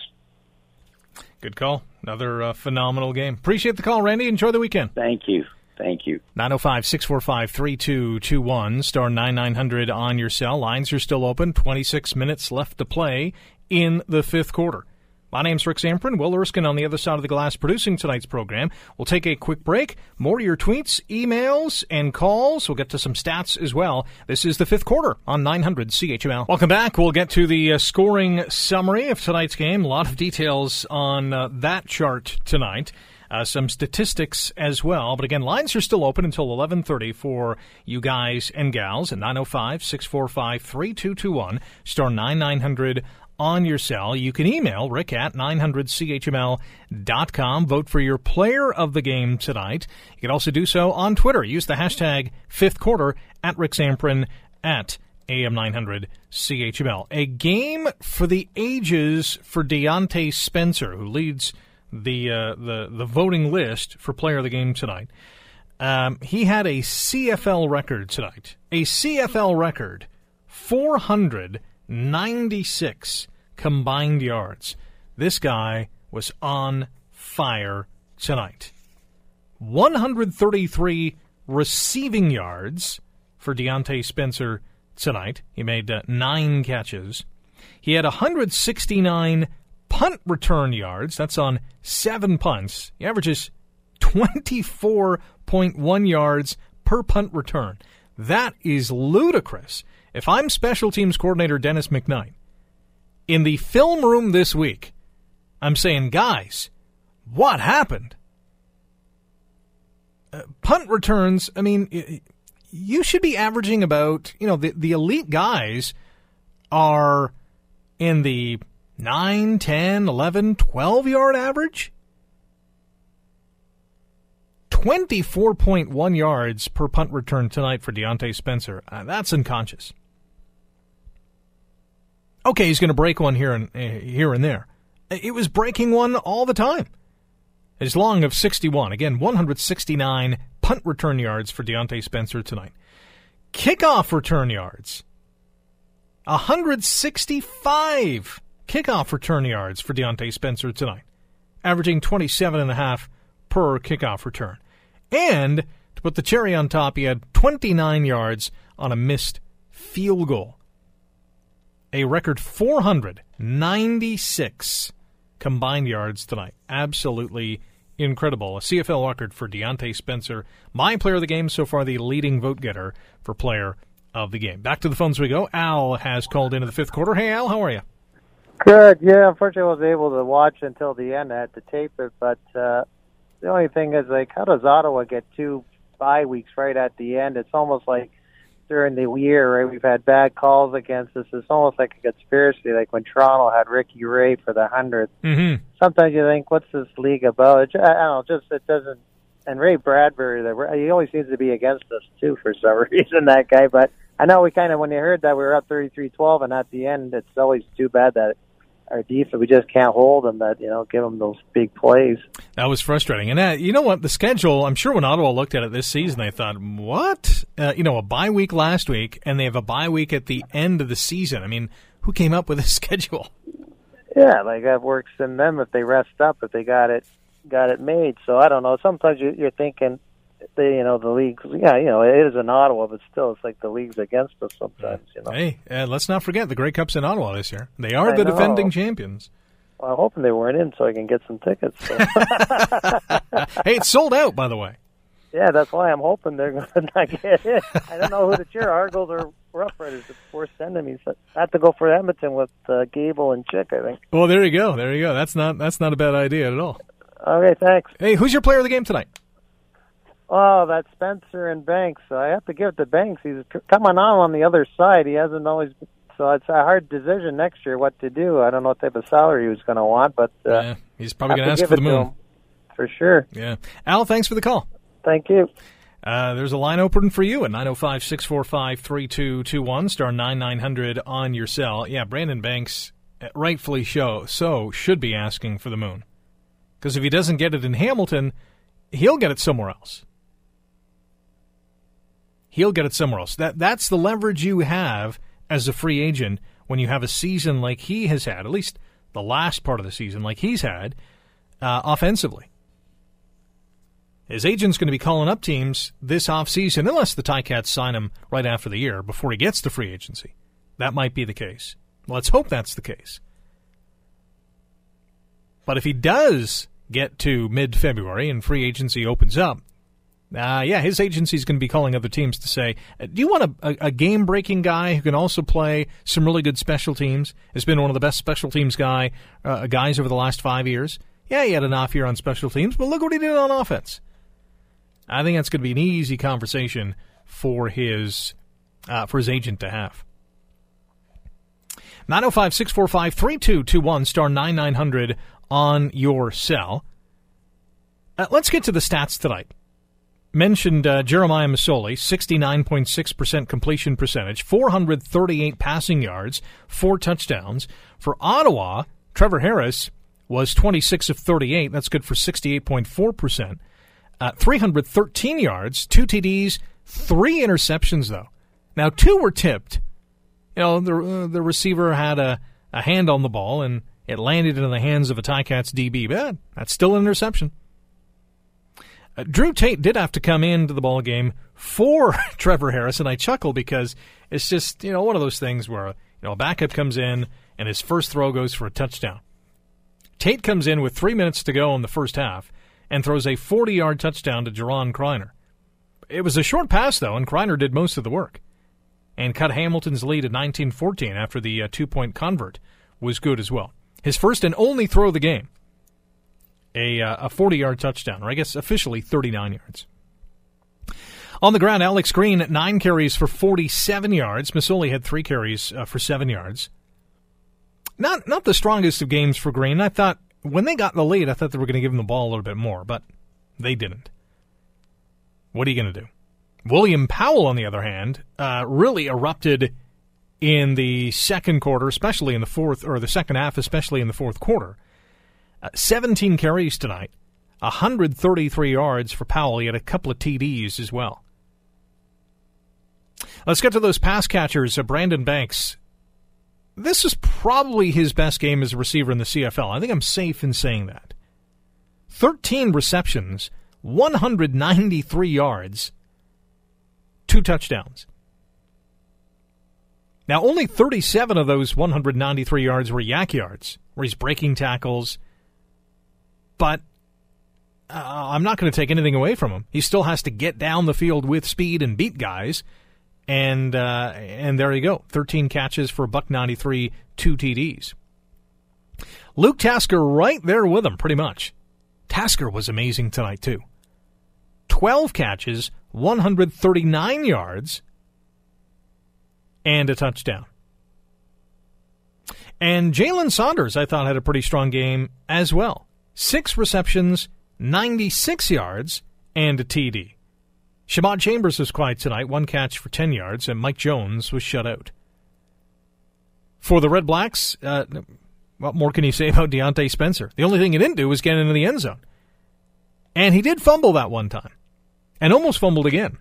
Good call. Another phenomenal game. Appreciate the call, Randy. Enjoy the weekend. Thank you. 905-645-3221, star 9900 on your cell. Lines are still open. 26 minutes left to play in the fifth quarter. My name's Rick Zamperin. Will Erskine on the other side of the glass producing tonight's program. We'll take a quick break. More of your tweets, emails, and calls. We'll get to some stats as well. This is the fifth quarter on 900 CHML. Welcome back. We'll get to the scoring summary of tonight's game. A lot of details on that chart tonight. Some statistics as well. But again, lines are still open until 11:30 for you guys and gals at 905-645-3221, star 9900 on your cell. You can email rick at 900chml.com. Vote for your player of the game tonight. You can also do so on Twitter. Use the hashtag 5th quarter at Rick Zamperin at AM 900 CHML. A game for the ages for Diontae Spencer, who leads the voting list for player of the game tonight. He had a CFL record tonight. A CFL record, 496 combined yards. This guy was on fire tonight. 133 receiving yards for Diontae Spencer tonight. He made 9 catches. He had 169 punt return yards. That's on 7 punts. He averages 24.1 yards per punt return. That is ludicrous. If I'm special teams coordinator Dennis McKnight, in the film room this week, I'm saying, guys, what happened? Punt returns, I mean, you should be averaging about, the elite guys are in the 9, 10, 11, 12-yard average. 24.1 yards per punt return tonight for Diontae Spencer. That's unconscious. Okay, he's going to break one here and there. It was breaking one all the time. His long of 61. Again, 169 punt return yards for Diontae Spencer tonight. Kickoff return yards. 165 kickoff return yards for Diontae Spencer tonight, averaging 27.5 per kickoff return. And to put the cherry on top, he had 29 yards on a missed field goal. A record 496 combined yards tonight. Absolutely incredible. A CFL record for Diontae Spencer. My player of the game so far, the leading vote getter for player of the game. Back to the phones we go. Al has called into the fifth quarter. Hey, Al, how are you? Good. Yeah, unfortunately I wasn't able to watch until the end. I had to tape it, but the only thing is, how does Ottawa get 2 bye weeks right at the end? It's almost like during the year, right, we've had bad calls against us. It's almost like a conspiracy, like when Toronto had Ricky Ray for the 100th. Mm-hmm. Sometimes you think, what's this league about? It doesn't. And Ray Bradbury, he always seems to be against us, too, for some reason, that guy. But I know when you heard that we were up 33-12, and at the end, it's always too bad that our defense, we just can't hold them, that, you know, give them those big plays. That was frustrating. And you know what, the schedule, I'm sure when Ottawa looked at it this season, they thought, what? You know, a bye week last week, and they have a bye week at the end of the season. I mean, who came up with this schedule? Yeah, like that works in them if they rest up, if they got it made. So I don't know. Sometimes you're thinking, they, you know, the league, yeah, you know, it is in Ottawa, but still, it's like the league's against us sometimes, you know. Hey, let's not forget the Grey Cup's in Ottawa this year. They are the defending champions. Well, I'm hoping they weren't in so I can get some tickets. So. Hey, it's sold out, by the way. Yeah, that's why I'm hoping they're going to not get in. I don't know who to cheer, Argos or Roughriders. It's worst enemies. I have to go for Edmonton with Gable and Chick, I think. Well, there you go. There you go. That's not a bad idea at all. Okay, thanks. Hey, who's your player of the game tonight? Oh, that's Spencer and Banks. I have to give it to Banks. He's coming on the other side. He hasn't always been, so it's a hard decision next year what to do. I don't know what type of salary he was going to want, but yeah, he's probably going to ask for the moon. For sure. Yeah. Al, thanks for the call. Thank you. There's a line open for you at 905-645-3221, star 9900 on your cell. Yeah, Brandon Banks, rightfully so, should be asking for the moon. Because if he doesn't get it in Hamilton, he'll get it somewhere else. He'll get it somewhere else. That's the leverage you have as a free agent when you have a season like he has had, at least the last part of the season like he's had, offensively. His agent's going to be calling up teams this offseason, unless the Ticats sign him right after the year before he gets to free agency. That might be the case. Let's hope that's the case. But if he does get to mid-February and free agency opens up, yeah, his agency's going to be calling other teams to say, do you want a game-breaking guy who can also play some really good special teams? Has been one of the best special teams guys over the last 5 years. Yeah, he had an off year on special teams, but look what he did on offense. I think that's going to be an easy conversation for his agent to have. 905-645-3221, star 9900 on your cell. Let's get to the stats tonight. Mentioned Jeremiah Masoli, 69.6% completion percentage, 438 passing yards, 4 touchdowns. For Ottawa, Trevor Harris was 26 of 38. That's good for 68.4%. 313 yards, 2 TDs, 3 interceptions, though. Now, 2 were tipped. You know, the receiver had a hand on the ball, and it landed in the hands of a Ticats DB. But that's still an interception. Drew Tate did have to come into the ballgame for Trevor Harris, and I chuckle because it's just, you know, one of those things where, you know, a backup comes in and his first throw goes for a touchdown. Tate comes in with 3 minutes to go in the first half and throws a 40-yard touchdown to Jaron Kreiner. It was a short pass, though, and Kreiner did most of the work and cut Hamilton's lead at 19-14 after the two-point convert was good as well. His first and only throw of the game. A 40-yard touchdown, or I guess officially 39 yards. On the ground, Alex Green, 9 carries for 47 yards. Masoli had 3 carries for 7 yards. Not the strongest of games for Green. I thought when they got the lead, I thought they were going to give him the ball a little bit more, but they didn't. What are you going to do? William Powell, on the other hand, really erupted in the second quarter, especially in the fourth, or the second half, especially in the fourth quarter. 17 carries tonight, 133 yards for Powell. He had a couple of TDs as well. Let's get to those pass catchers. Brandon Banks. This is probably his best game as a receiver in the CFL. I think I'm safe in saying that. 13 receptions, 193 yards, 2 touchdowns. Now, only 37 of those 193 yards were yak yards, where he's breaking tackles. But I'm not going to take anything away from him. He still has to get down the field with speed and beat guys. And there you go. 13 catches for $193, 2 TDs. Luke Tasker right there with him, pretty much. Tasker was amazing tonight, too. 12 catches, 139 yards, and a touchdown. And Jalen Saunders, I thought, had a pretty strong game as well. 6 receptions, 96 yards, and a TD. Shamawd Chambers was quiet tonight, 1 catch for 10 yards, and Mike Jones was shut out. For the Redblacks, What more can you say about Diontae Spencer? The only thing he didn't do was get into the end zone. And he did fumble that one time. And almost fumbled again.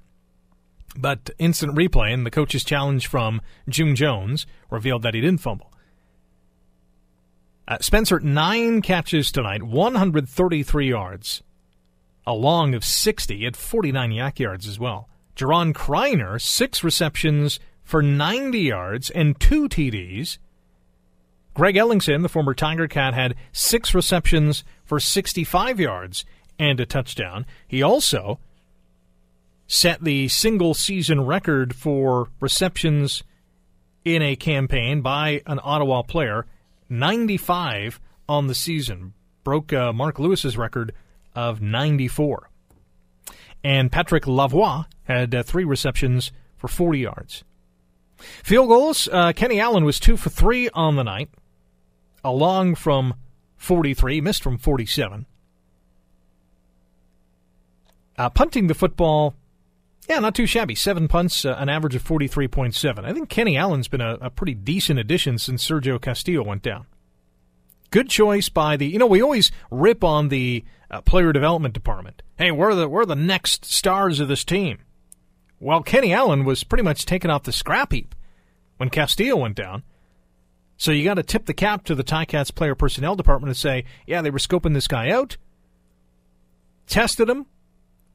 But instant replay and the coach's challenge from June Jones revealed that he didn't fumble. Spencer, 9 catches tonight, 133 yards. A long of 60 at 49 yak yards as well. Jaron Kreiner, 6 receptions for 90 yards and 2 TDs. Greg Ellingson, the former Tiger Cat, had 6 receptions for 65 yards and a touchdown. He also set the single-season record for receptions in a campaign by an Ottawa player, 95 on the season. Broke Mark Lewis's record of 94. And Patrick Lavoie had 3 receptions for 40 yards. Field goals, Kenny Allen was 2 for 3 on the night. A long from 43, missed from 47. Punting the football, yeah, not too shabby. 7 punts, an average of 43.7. I think Kenny Allen's been a pretty decent addition since Sergio Castillo went down. Good choice by the, we always rip on the player development department. Hey, we're the next stars of this team. Well, Kenny Allen was pretty much taken off the scrap heap when Castillo went down. So you got to tip the cap to the Ticats player personnel department and say, yeah, they were scoping this guy out, tested him,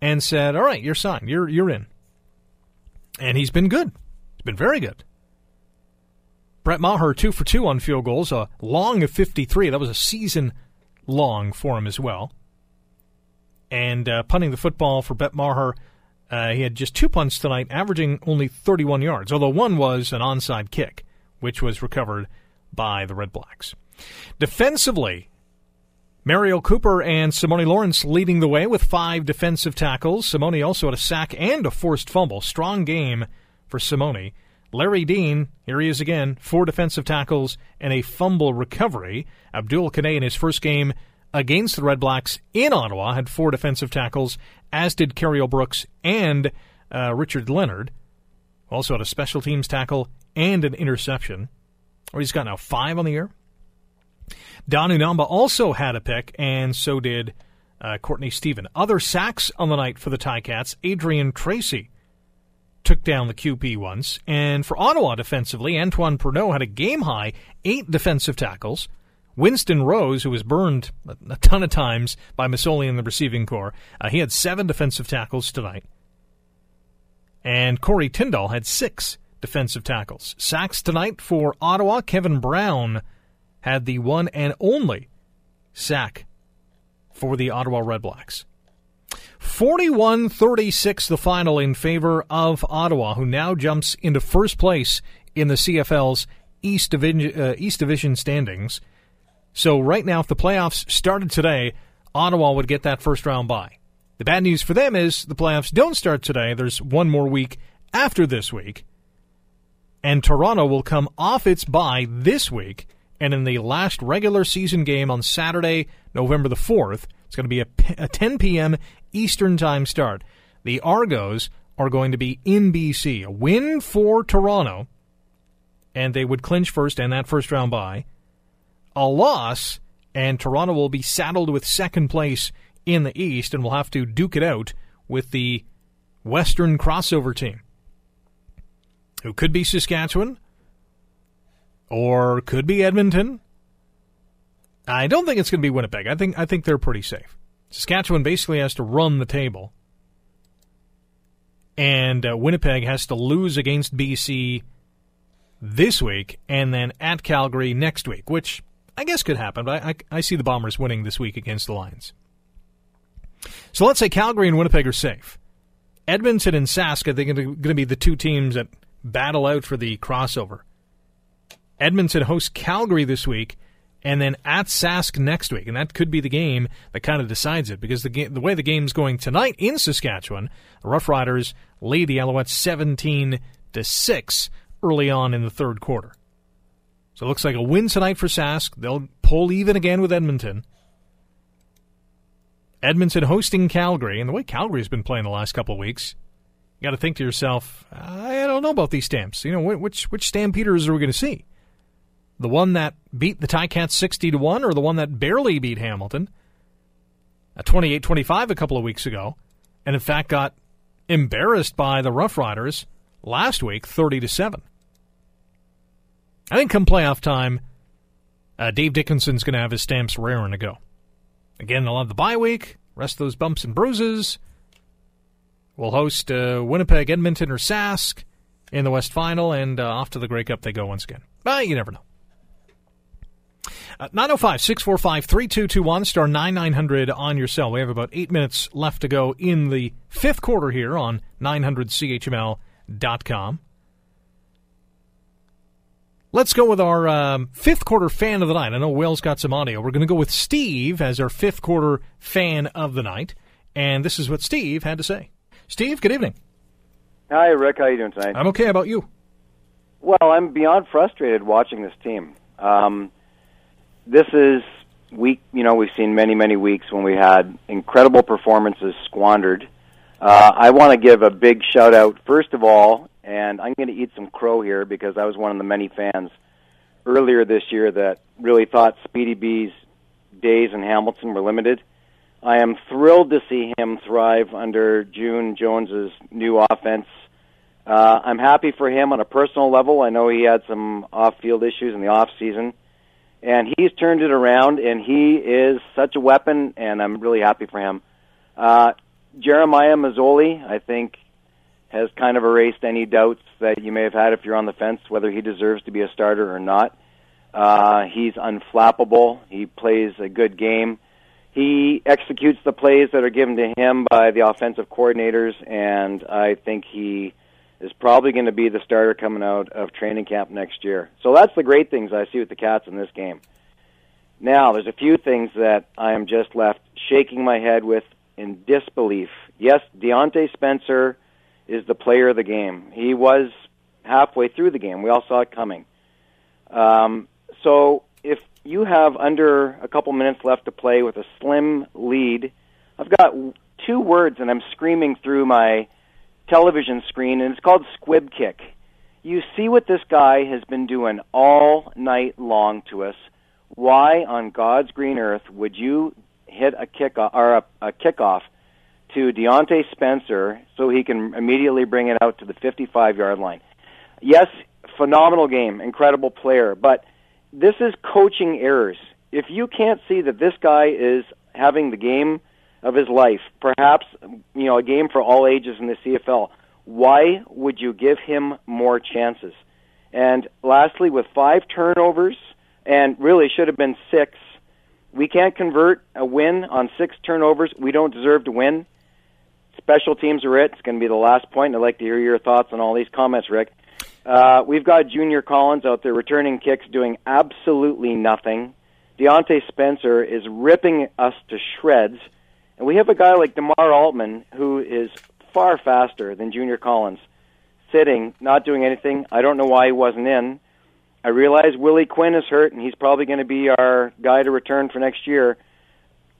and said, all right, you're signed, you're in. And he's been good. He's been very good. Brett Maher, 2 for 2 on field goals, a long of 53. That was a season long for him as well. And punting the football for Brett Maher, he had just 2 punts tonight, averaging only 31 yards, although one was an onside kick, which was recovered by the Red Blacks. Defensively, Mario Cooper and Simone Lawrence leading the way with 5 defensive tackles. Simone also had a sack and a forced fumble. Strong game for Simone. Larry Dean, here he is again, 4 defensive tackles and a fumble recovery. Abdul Kanay in his first game against the Red Blacks in Ottawa had 4 defensive tackles, as did Carriel Brooks and Richard Leonard. Also had a special teams tackle and an interception. Or he's got now 5 on the year. Don Unamba also had a pick, and so did Courtney Stephen. Other sacks on the night for the Ticats. Adrian Tracy took down the QP once. And for Ottawa defensively, Antoine Pernot had a game-high 8 defensive tackles. Winston Rose, who was burned a ton of times by Masoli in the receiving corps, he had 7 defensive tackles tonight. And Corey Tyndall had 6 defensive tackles. Sacks tonight for Ottawa. Kevin Brown had the one and only sack for the Ottawa Redblacks. 41-36 the final in favor of Ottawa, who now jumps into first place in the CFL's East Division standings. So right now, if the playoffs started today, Ottawa would get that first round bye. The bad news for them is the playoffs don't start today. There's one more week after this week. And Toronto will come off its bye this week. And in the last regular season game on Saturday, November the 4th, it's going to be a 10 p.m. Eastern time start. The Argos are going to be in BC. A win for Toronto, and they would clinch first and that first round bye. A loss, and Toronto will be saddled with second place in the East and will have to duke it out with the Western crossover team, who could be Saskatchewan, or could be Edmonton. I don't think it's going to be Winnipeg. I think they're pretty safe. Saskatchewan basically has to run the table. And Winnipeg has to lose against BC this week and then at Calgary next week, which I guess could happen, but I see the Bombers winning this week against the Lions. So let's say Calgary and Winnipeg are safe. Edmonton and Sask are going to be the two teams that battle out for the crossover. Edmonton hosts Calgary this week, and then at Sask next week. And that could be the game that kind of decides it, because the way the game's going tonight in Saskatchewan, the Roughriders lead the Alouettes 17-6 early on in the third quarter. So it looks like a win tonight for Sask. They'll pull even again with Edmonton. Edmonton hosting Calgary, and the way Calgary's been playing the last couple of weeks, you got to think to yourself, I don't know about these Stamps. Which Stampeders are we going to see? The one that beat the Ticats 60-1 or the one that barely beat Hamilton at 28-25 a couple of weeks ago, and in fact got embarrassed by the Rough Riders last week 30-7. I think come playoff time, Dave Dickinson's going to have his stamps raring to go. Again, they'll have the bye week, rest of those bumps and bruises. We'll host Winnipeg, Edmonton, or Sask in the West Final, and off to the Grey Cup they go once again. But you never know. 905-645-3221, star 9900 on your cell. We have about 8 minutes left to go in the fifth quarter here on 900CHML.com. Let's go with our fifth quarter fan of the night. I know Will's got some audio. We're going to go with Steve as our fifth quarter fan of the night, and this is what Steve had to say. Steve, good evening. Hi, Rick. How are you doing tonight? I'm okay. How about you? Well, I'm beyond frustrated watching this team. This is week, we've seen many, many weeks when we had incredible performances squandered. I want to give a big shout-out, first of all, and I'm going to eat some crow here because I was one of the many fans earlier this year that really thought Speedy B's days in Hamilton were limited. I am thrilled to see him thrive under June Jones' new offense. I'm happy for him on a personal level. I know he had some off-field issues in the off-season, and he's turned it around, and he is such a weapon, and I'm really happy for him. Jeremiah Masoli, I think, has kind of erased any doubts that you may have had if you're on the fence, whether he deserves to be a starter or not. He's unflappable. He plays a good game. He executes the plays that are given to him by the offensive coordinators, and I think he is probably going to be the starter coming out of training camp next year. So that's the great things I see with the Cats in this game. Now, there's a few things that I am just left shaking my head with in disbelief. Yes, Diontae Spencer is the player of the game. He was halfway through the game. We all saw it coming. So if you have under a couple minutes left to play with a slim lead, I've got two words and I'm screaming through my television screen, and it's called squib kick. You see what this guy has been doing all night long to us. Why on God's green earth would you hit a kickoff, or a kickoff to Diontae Spencer so he can immediately bring it out to the 55-yard line? Yes, phenomenal game, incredible player, but this is coaching errors. If you can't see that this guy is having the game of his life, perhaps, a game for all ages in the CFL, why would you give him more chances? And lastly, with 5 turnovers, and really should have been 6, we can't convert a win on 6 turnovers. We don't deserve to win. Special teams are it. It's going to be the last point. I'd like to hear your thoughts on all these comments, Rick. We've got Junior Collins out there returning kicks, doing absolutely nothing. Diontae Spencer is ripping us to shreds. And we have a guy like DeMar Altman, who is far faster than Junior Collins, sitting, not doing anything. I don't know why he wasn't in. I realize Willie Quinn is hurt, and he's probably going to be our guy to return for next year.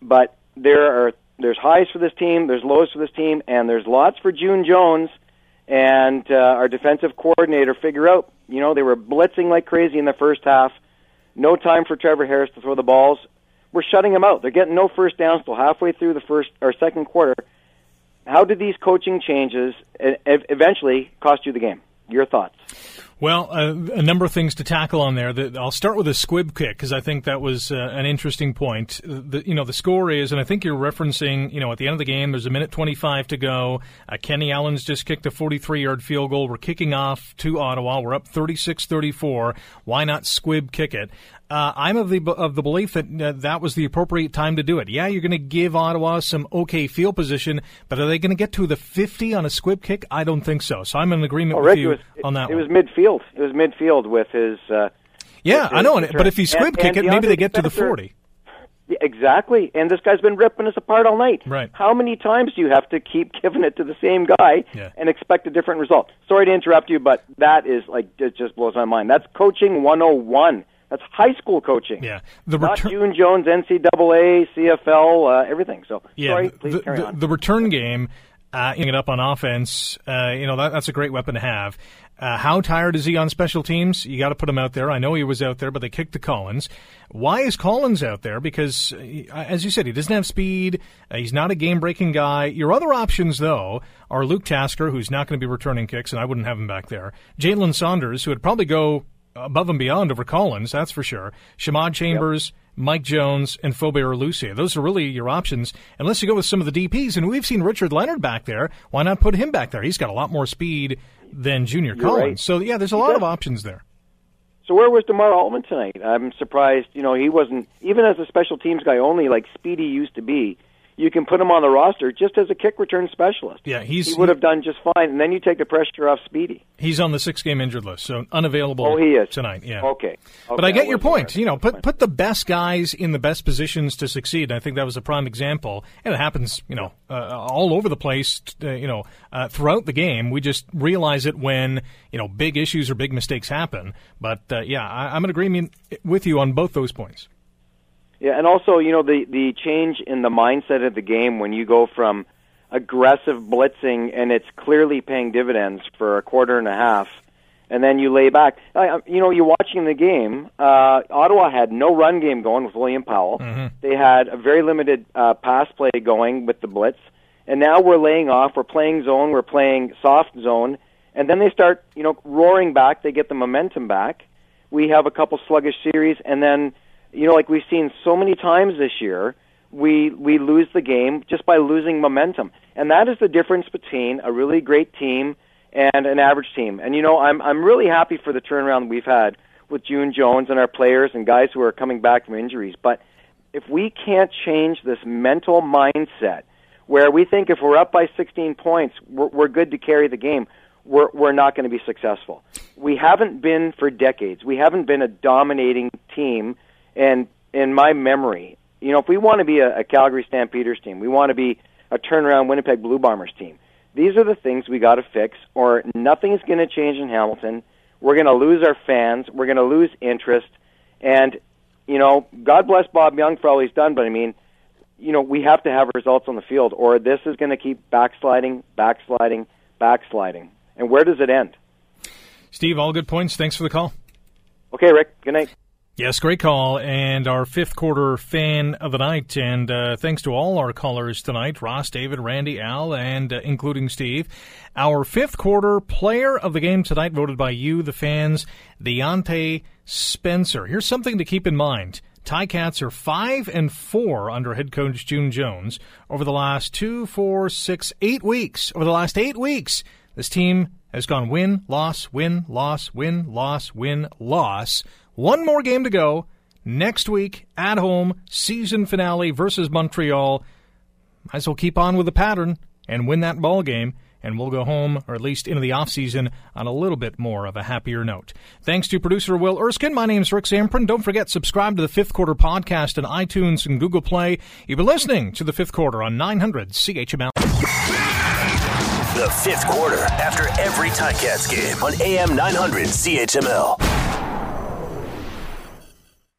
But there's highs for this team, there's lows for this team, and there's lots for June Jones and our defensive coordinator figure out. They were blitzing like crazy in the first half. No time for Trevor Harris to throw the balls. We're shutting them out. They're getting no first downs till halfway through the first or second quarter. How did these coaching changes eventually cost you the game? Your thoughts? Well, a number of things to tackle on there. I'll start with a squib kick because I think that was an interesting point. The score is, and I think you're referencing, at the end of the game, there's 1:25 to go. Kenny Allen's just kicked a 43-yard field goal. We're kicking off to Ottawa. We're up 36-34. Why not squib kick it? I'm of the belief that that was the appropriate time to do it. Yeah, you're going to give Ottawa some okay field position, but are they going to get to the 50 on a squib kick? I don't think so. So I'm in agreement with you on that. It was midfield with his. I know, but if he squib kick it, maybe they get to the 40. Exactly, and this guy's been ripping us apart all night. Right. How many times do you have to keep giving it to the same guy and expect a different result? Sorry to interrupt you, but that is it just blows my mind. That's coaching 101. That's high school coaching. Yeah, not June Jones, NCAA, CFL, everything. So sorry, please carry on. The return game it up on offense, that's a great weapon to have. How tired is he on special teams? You got to put him out there. I know he was out there, but they kicked to Collins. Why is Collins out there? Because, as you said, he doesn't have speed. He's not a game-breaking guy. Your other options, though, are Luke Tasker, who's not going to be returning kicks, and I wouldn't have him back there. Jalen Saunders, who would probably go above and beyond over Collins, that's for sure. Shamawd Chambers, yep. Mike Jones, and Faubert-Lussier. Those are really your options, unless you go with some of the DPs. And we've seen Richard Leonard back there. Why not put him back there? He's got a lot more speed than Junior Collins. Right. So, yeah, there's a lot of options there. So where was DeMar Altman tonight? I'm surprised. You know, he wasn't, even as a special teams guy only, like Speedy used to be, you can put him on the roster just as a kick return specialist. Yeah, he would have done just fine, and then you take the pressure off Speedy. He's on the 6-game injured list, so unavailable tonight. Yeah. Okay. But I get your point. You know, put the best guys in the best positions to succeed. I think that was a prime example, and it happens, you know, all over the place, throughout the game. We just realize it when, you know, big issues or big mistakes happen. But, I'm in agreement with you on both those points. Yeah, and also, you know, the change in the mindset of the game when you go from aggressive blitzing, and it's clearly paying dividends for a quarter and a half, and then you lay back. You know, you're watching the game. Ottawa had no run game going with William Powell. Mm-hmm. They had a very limited pass play going with the blitz. And now we're laying off. We're playing zone. We're playing soft zone. And then they start, you know, roaring back. They get the momentum back. We have a couple sluggish series, and then, you know, like we've seen so many times this year, we lose the game just by losing momentum. And that is the difference between a really great team and an average team. And, you know, I'm really happy for the turnaround we've had with June Jones and our players and guys who are coming back from injuries. But if we can't change this mental mindset where we think if we're up by 16 points, we're good to carry the game, we're not going to be successful. We haven't been for decades. We haven't been a dominating team. And in my memory, you know, if we want to be a Calgary Stampeders team, we want to be a turnaround Winnipeg Blue Bombers team, these are the things we got to fix, or nothing is going to change in Hamilton. We're going to lose our fans. We're going to lose interest. And, you know, God bless Bob Young for all he's done, but, I mean, you know, we have to have results on the field, or this is going to keep backsliding. And where does it end? Steve, all good points. Thanks for the call. Okay, Rick. Good night. Yes, great call, and our fifth quarter fan of the night, and thanks to all our callers tonight, Ross, David, Randy, Al, and including Steve. Our fifth quarter player of the game tonight, voted by you, the fans, Diontae Spencer. Here's something to keep in mind. Tiger Cats are 5-4 under head coach June Jones over the last 8 weeks. Over the last 8 weeks, this team has gone win, loss, win, loss, win, loss, win, loss. One more game to go. Next week, at home, season finale versus Montreal. Might as well keep on with the pattern and win that ball game, and we'll go home, or at least into the offseason, on a little bit more of a happier note. Thanks to producer Will Erskine. My name's Rick Zamperin. Don't forget, subscribe to the Fifth Quarter podcast on iTunes and Google Play. You've been listening to the Fifth Quarter on 900 CHML. The Fifth Quarter, after every Ticats game on AM 900 CHML.